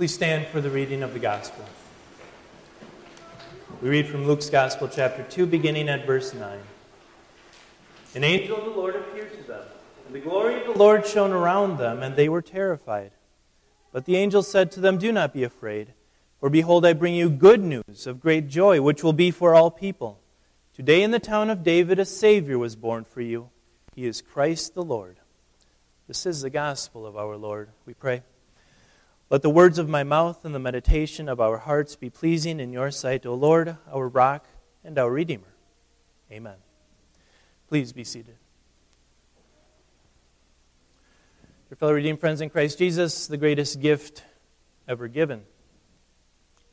Please stand for the reading of the Gospel. We read from Luke's Gospel, chapter 2, beginning at verse 9. An angel of the Lord appeared to them, and the glory of the Lord shone around them, and they were terrified. But the angel said to them, "Do not be afraid, for behold, I bring you good news of great joy, which will be for all people. Today in the town of David a Savior was born for you. He is Christ the Lord." This is the gospel of our Lord, we pray. Let the words of my mouth and the meditation of our hearts be pleasing in your sight, O Lord, our rock and our Redeemer. Amen. Please be seated. Dear fellow redeemed friends in Christ Jesus, the greatest gift ever given.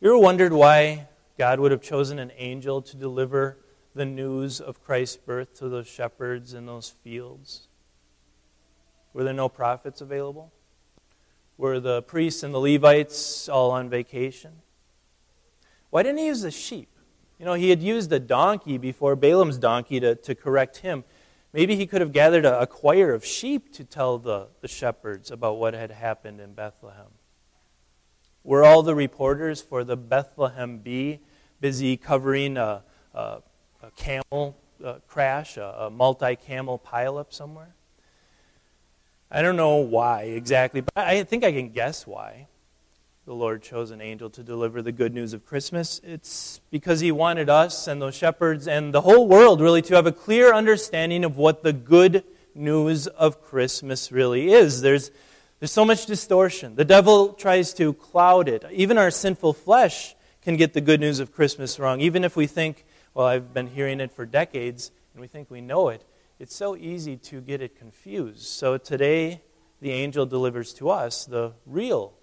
You ever wondered why God would have chosen an angel to deliver the news of Christ's birth to those shepherds in those fields? Were there no prophets available? Were the priests and the Levites all on vacation? Why didn't he use the sheep? You know, he had used a donkey before, Balaam's donkey, to correct him. Maybe he could have gathered a choir of sheep to tell the shepherds about what had happened in Bethlehem. Were all the reporters for the Bethlehem Bee busy covering a camel crash, a multi-camel pileup somewhere? I don't know why exactly, but I think I can guess why the Lord chose an angel to deliver the good news of Christmas. It's because he wanted us and those shepherds and the whole world really to have a clear understanding of what the good news of Christmas really is. There's so much distortion. The devil tries to cloud it. Even our sinful flesh can get the good news of Christmas wrong. Even if we think, well, I've been hearing it for decades, and we think we know it, it's so easy to get it confused. So today, the angel delivers to us the real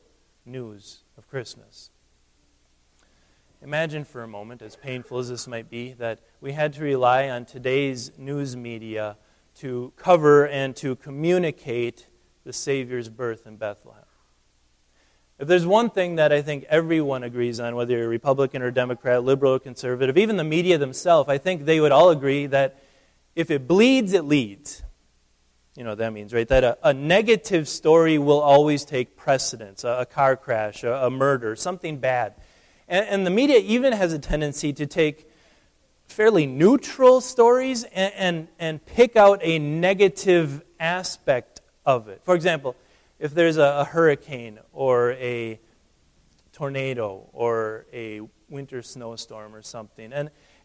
news of Christmas. Imagine for a moment, as painful as this might be, that we had to rely on today's news media to cover and to communicate the Savior's birth in Bethlehem. If there's one thing that I think everyone agrees on, whether you're Republican or Democrat, liberal or conservative, even the media themselves, I think they would all agree that if it bleeds, it leads. You know what that means, right? That a negative story will always take precedence. A car crash, a murder, something bad. And the media even has a tendency to take fairly neutral stories and pick out a negative aspect of it. For example, if there's a hurricane or a tornado or a winter snowstorm or something,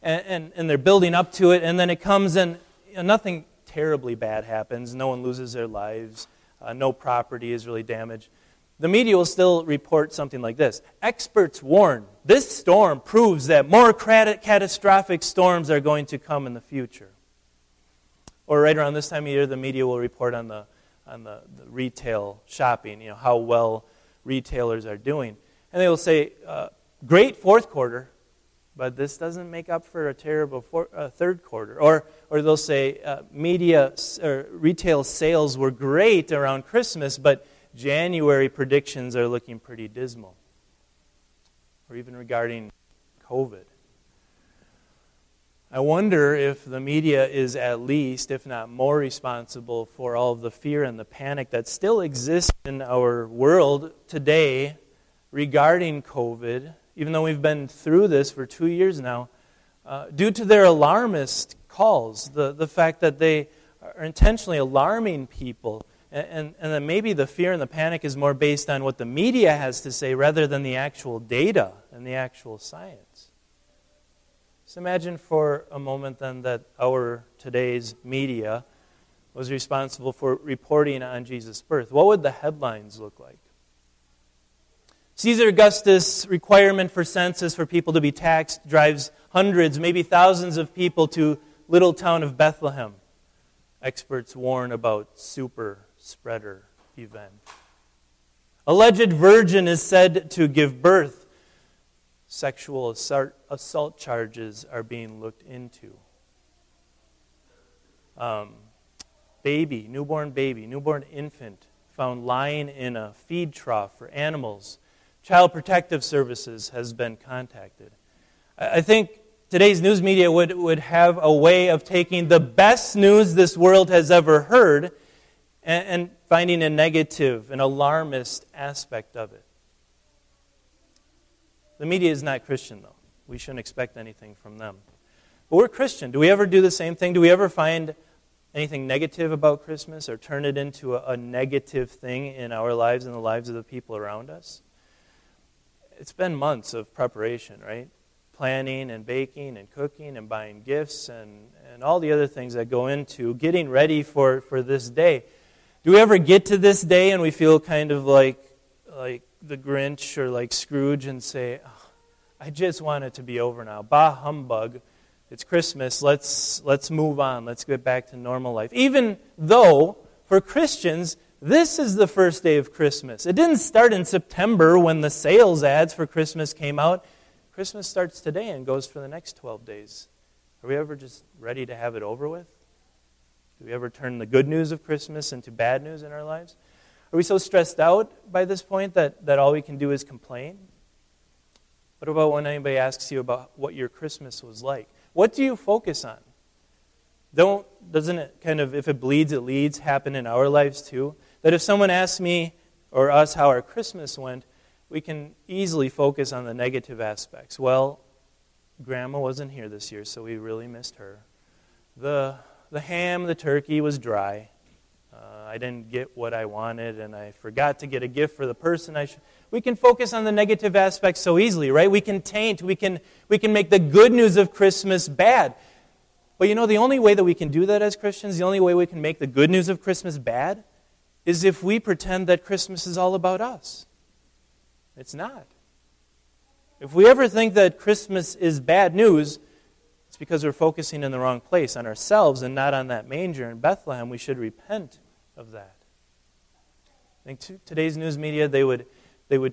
and they're building up to it, and then it comes and nothing terribly bad happens. No one loses their lives. No property is really damaged. The media will still report something like this. Experts warn, this storm proves that more catastrophic storms are going to come in the future. Or right around this time of year, the media will report on the retail shopping, you know, how well retailers are doing. And they will say, great fourth quarter, but this doesn't make up for a terrible third quarter. Or they'll say retail sales were great around Christmas, but January predictions are looking pretty dismal. Or even regarding COVID. I wonder if the media is at least, if not more, responsible for all of the fear and the panic that still exists in our world today regarding COVID, even though we've been through this for 2 years now, due to their alarmist calls, the fact that they are intentionally alarming people, and that maybe the fear and the panic is more based on what the media has to say rather than the actual data and the actual science. Just imagine for a moment then that our today's media was responsible for reporting on Jesus' birth. What would the headlines look like? Caesar Augustus' requirement for census for people to be taxed drives hundreds, maybe thousands of people to little town of Bethlehem. Experts warn about super spreader event. Alleged virgin is said to give birth. Sexual assault charges are being looked into. Newborn infant found lying in a feed trough for animals. Child Protective Services has been contacted. I think today's news media would have a way of taking the best news this world has ever heard and finding a negative, an alarmist aspect of it. The media is not Christian, though. We shouldn't expect anything from them. But we're Christian. Do we ever do the same thing? Do we ever find anything negative about Christmas or turn it into a negative thing in our lives and the lives of the people around us? It's been months of preparation, right? Planning and baking and cooking and buying gifts and all the other things that go into getting ready for this day. Do we ever get to this day and we feel kind of like the Grinch or like Scrooge and say, oh, I just want it to be over now. Bah humbug. It's Christmas. Let's move on. Let's get back to normal life. Even though, for Christians, this is the first day of Christmas. It didn't start in September when the sales ads for Christmas came out. Christmas starts today and goes for the next 12 days. Are we ever just ready to have it over with? Do we ever turn the good news of Christmas into bad news in our lives? Are we so stressed out by this point that all we can do is complain? What about when anybody asks you about what your Christmas was like? What do you focus on? Doesn't it kind of, if it bleeds, it leads, happen in our lives too? That if someone asks me or us how our Christmas went, we can easily focus on the negative aspects. Well, Grandma wasn't here this year, so we really missed her. The ham, the turkey was dry. I didn't get what I wanted, and I forgot to get a gift for the person I should. We can focus on the negative aspects so easily, right? We can taint. We can make the good news of Christmas bad. But you know, the only way that we can do that as Christians, the only way we can make the good news of Christmas bad, is if we pretend that Christmas is all about us. It's not. If we ever think that Christmas is bad news, it's because we're focusing in the wrong place, on ourselves and not on that manger in Bethlehem. We should repent of that. I think today's news media, they would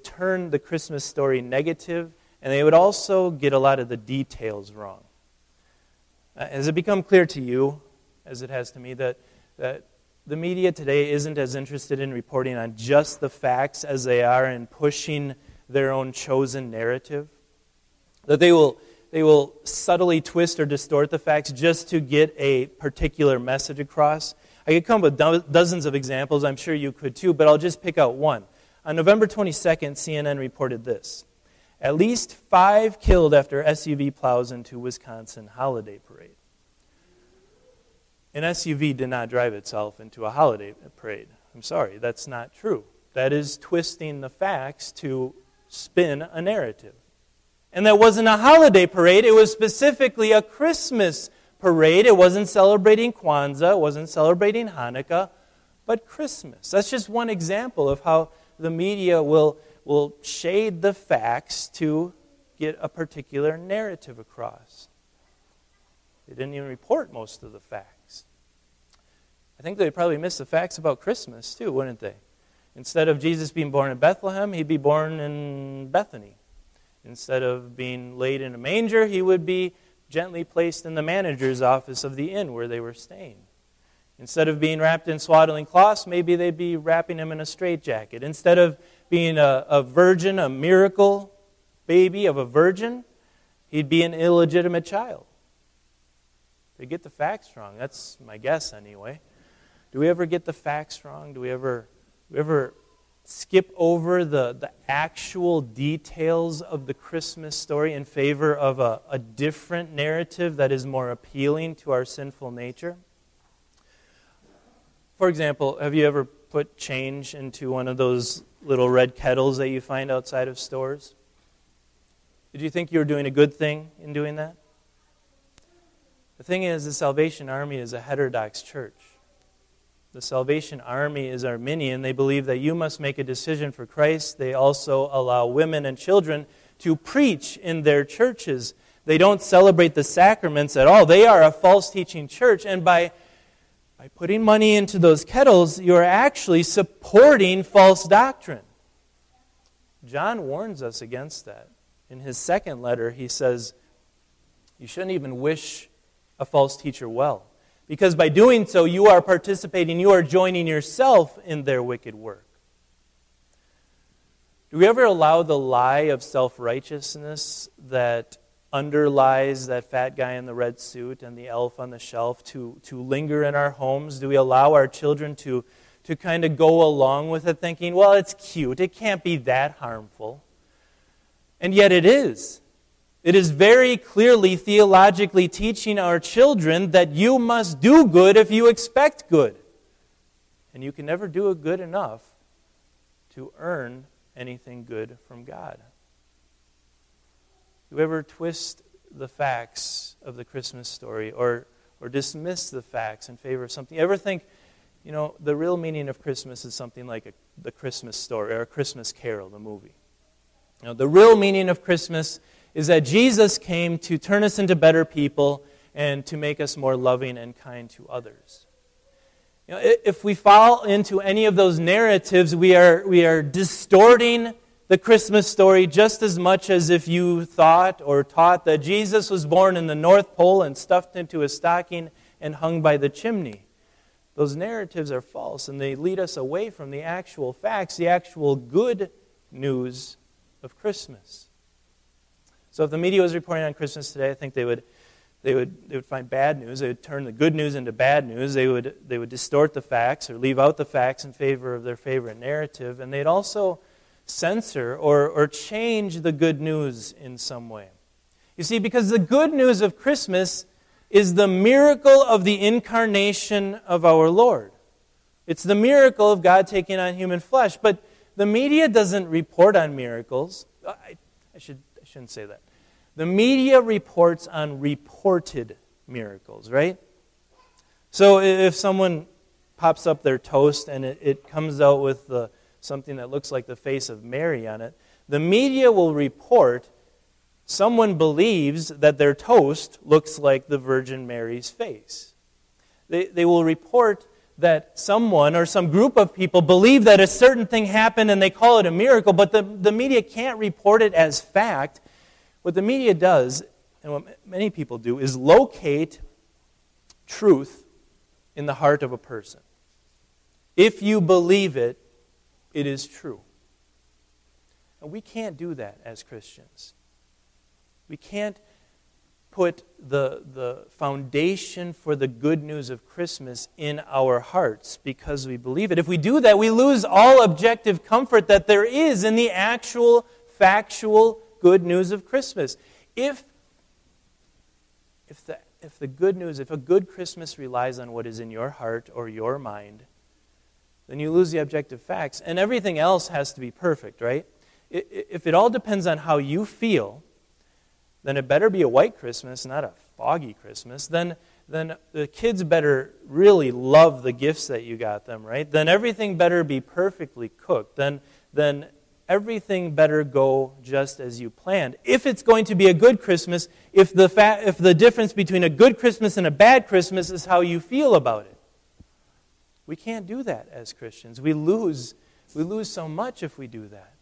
turn the Christmas story negative, and they would also get a lot of the details wrong. Has it become clear to you, as it has to me, that the media today isn't as interested in reporting on just the facts as they are in pushing their own chosen narrative? That they will subtly twist or distort the facts just to get a particular message across. I could come up with dozens of examples. I'm sure you could too, but I'll just pick out one. On November 22nd, CNN reported this. At least 5 killed after SUV plows into Wisconsin holiday parade. An SUV did not drive itself into a holiday parade. I'm sorry, that's not true. That is twisting the facts to spin a narrative. And that wasn't a holiday parade. It was specifically a Christmas parade. It wasn't celebrating Kwanzaa. It wasn't celebrating Hanukkah, but Christmas. That's just one example of how the media will shade the facts to get a particular narrative across. They didn't even report most of the facts. I think they'd probably miss the facts about Christmas too, wouldn't they? Instead of Jesus being born in Bethlehem, he'd be born in Bethany. Instead of being laid in a manger, he would be gently placed in the manager's office of the inn where they were staying. Instead of being wrapped in swaddling cloths, maybe they'd be wrapping him in a straitjacket. Instead of being a virgin, a miracle baby of a virgin, he'd be an illegitimate child. They get the facts wrong. That's my guess anyway. Do we ever get the facts wrong? Do we ever skip over the actual details of the Christmas story in favor of a different narrative that is more appealing to our sinful nature? For example, have you ever put change into one of those little red kettles that you find outside of stores? Did you think you were doing a good thing in doing that? The thing is, the Salvation Army is a heterodox church. The Salvation Army is Arminian. They believe that you must make a decision for Christ. They also allow women and children to preach in their churches. They don't celebrate the sacraments at all. They are a false teaching church. And by putting money into those kettles, you are actually supporting false doctrine. John warns us against that. In his second letter, he says, you shouldn't even wish a false teacher well, because by doing so, you are participating, you are joining yourself in their wicked work. Do we ever allow the lie of self-righteousness that underlies that fat guy in the red suit and the elf on the shelf to linger in our homes? Do we allow our children to kind of go along with it, thinking, well, it's cute, it can't be that harmful? And yet it is. It is very clearly theologically teaching our children that you must do good if you expect good. And you can never do good enough to earn anything good from God. Whoever twists the facts of the Christmas story or dismiss the facts in favor of something, ever think, you know, the real meaning of Christmas is something like the Christmas story or A Christmas Carol, the movie. You know, the real meaning of Christmas is that Jesus came to turn us into better people and to make us more loving and kind to others. You know, if we fall into any of those narratives, we are distorting the Christmas story just as much as if you thought or taught that Jesus was born in the North Pole and stuffed into a stocking and hung by the chimney. Those narratives are false, and they lead us away from the actual facts, the actual good news of Christmas. So if the media was reporting on Christmas today, I think they would find bad news. They would turn the good news into bad news. They would distort the facts or leave out the facts in favor of their favorite narrative. And they'd also censor or change the good news in some way. You see, because the good news of Christmas is the miracle of the incarnation of our Lord. It's the miracle of God taking on human flesh. But the media doesn't report on miracles. I shouldn't say that. The media reports on reported miracles, right? So if someone pops up their toast and it comes out with something that looks like the face of Mary on it, the media will report someone believes that their toast looks like the Virgin Mary's face. They will report that someone or some group of people believe that a certain thing happened and they call it a miracle, but the media can't report it as fact. What the media does, and what many people do, is locate truth in the heart of a person. If you believe it, it is true. And we can't do that as Christians. We can't put the foundation for the good news of Christmas in our hearts because we believe it. If we do that, we lose all objective comfort that there is in the actual, factual good news of Christmas. If a good Christmas relies on what is in your heart or your mind, then you lose the objective facts. And everything else has to be perfect, right? If it all depends on how you feel, then it better be a white Christmas, not a foggy Christmas. Then the kids better really love the gifts that you got them, right? Then everything better be perfectly cooked. Then everything better go just as you planned. If it's going to be a good Christmas, if the difference between a good Christmas and a bad Christmas is how you feel about it. We can't do that as Christians. We lose so much if we do that.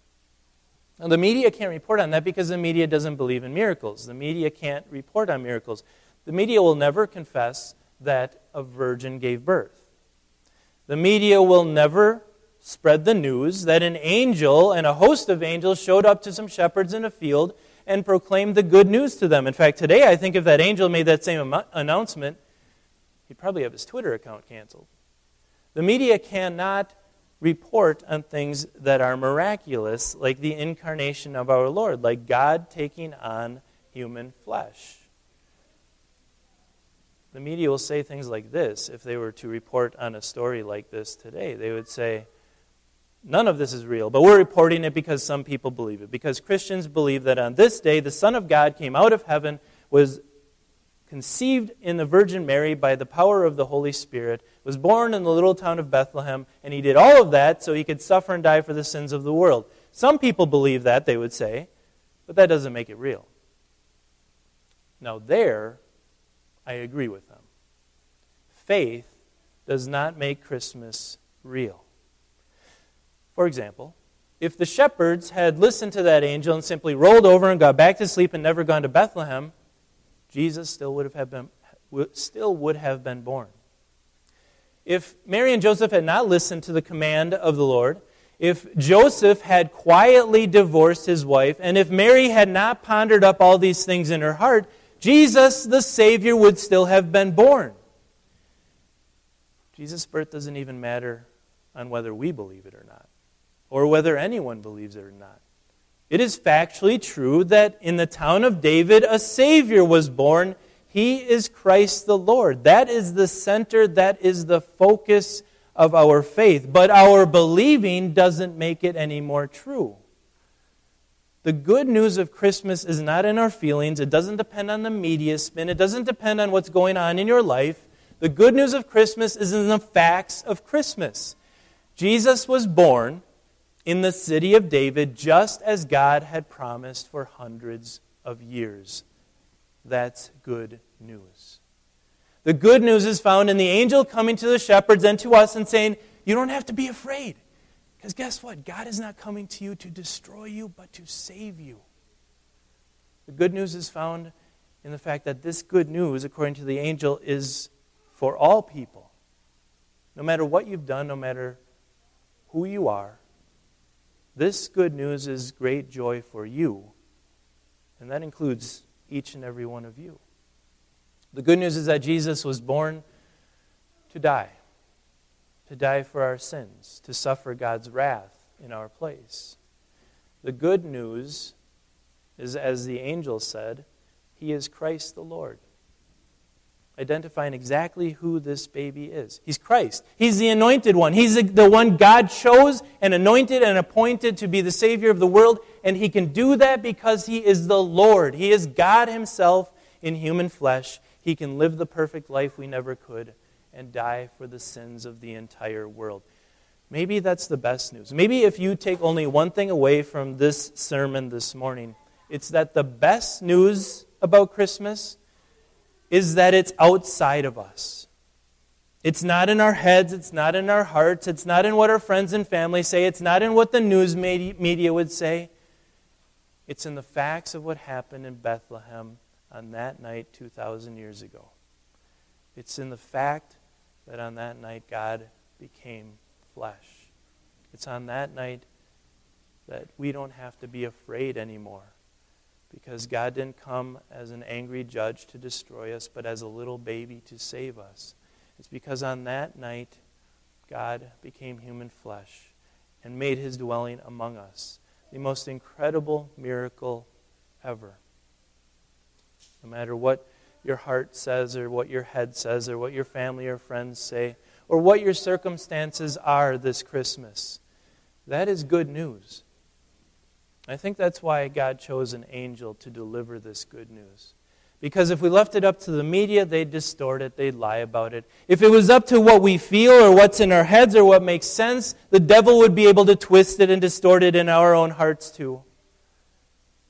Now, the media can't report on that because the media doesn't believe in miracles. The media can't report on miracles. The media will never confess that a virgin gave birth. The media will never spread the news that an angel and a host of angels showed up to some shepherds in a field and proclaimed the good news to them. In fact, today I think if that angel made that same announcement, he'd probably have his Twitter account canceled. The media cannot report on things that are miraculous, like the incarnation of our Lord, like God taking on human flesh. The media will say things like this if they were to report on a story like this today. They would say, none of this is real, but we're reporting it because some people believe it, because Christians believe that on this day the Son of God came out of heaven, was conceived in the Virgin Mary by the power of the Holy Spirit, was born in the little town of Bethlehem, and he did all of that so he could suffer and die for the sins of the world. Some people believe that, they would say, but that doesn't make it real. Now there, I agree with them. Faith does not make Christmas real. For example, if the shepherds had listened to that angel and simply rolled over and got back to sleep and never gone to Bethlehem, Jesus still would have been born. If Mary and Joseph had not listened to the command of the Lord, if Joseph had quietly divorced his wife, and if Mary had not pondered up all these things in her heart, Jesus, the Savior, would still have been born. Jesus' birth doesn't even matter on whether we believe it or not, or whether anyone believes it or not. It is factually true that in the town of David, a Savior was born. He is Christ the Lord. That is the center, that is the focus of our faith. But our believing doesn't make it any more true. The good news of Christmas is not in our feelings. It doesn't depend on the media spin. It doesn't depend on what's going on in your life. The good news of Christmas is in the facts of Christmas. Jesus was born in the city of David just as God had promised for hundreds of years. That's good news. The good news is found in the angel coming to the shepherds and to us and saying, you don't have to be afraid. Because guess what? God is not coming to you to destroy you, but to save you. The good news is found in the fact that this good news, according to the angel, is for all people. No matter what you've done, no matter who you are, this good news is great joy for you. And that includes each and every one of you. The good news is that Jesus was born to die. To die for our sins, to suffer God's wrath in our place. The good news is, as the angel said, He is Christ the Lord. Identifying exactly who this baby is. He's Christ. He's the anointed one. He's the one God chose and anointed and appointed to be the Savior of the world. And He can do that because He is the Lord. He is God Himself in human flesh. He can live the perfect life we never could and die for the sins of the entire world. Maybe that's the best news. Maybe if you take only one thing away from this sermon this morning, it's that the best news about Christmas is that it's outside of us. It's not in our heads, it's not in our hearts, it's not in what our friends and family say, it's not in what the news media would say. It's in the facts of what happened in Bethlehem on that night 2,000 years ago. It's in the fact that on that night God became flesh. It's on that night that we don't have to be afraid anymore because God didn't come as an angry judge to destroy us, but as a little baby to save us. It's because on that night God became human flesh and made His dwelling among us. The most incredible miracle ever. No matter what your heart says, or what your head says, or what your family or friends say, or what your circumstances are this Christmas. That is good news. I think that's why God chose an angel to deliver this good news. Because if we left it up to the media, they'd distort it, they'd lie about it. If it was up to what we feel, or what's in our heads, or what makes sense, the devil would be able to twist it and distort it in our own hearts too.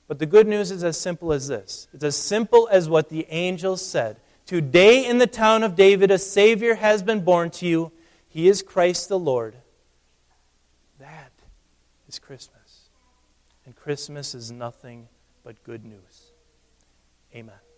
But the good news is as simple as this. It's as simple as what the angel said. Today in the town of David, a Savior has been born to you. He is Christ the Lord. That is Christmas. And Christmas is nothing but good news. Amen.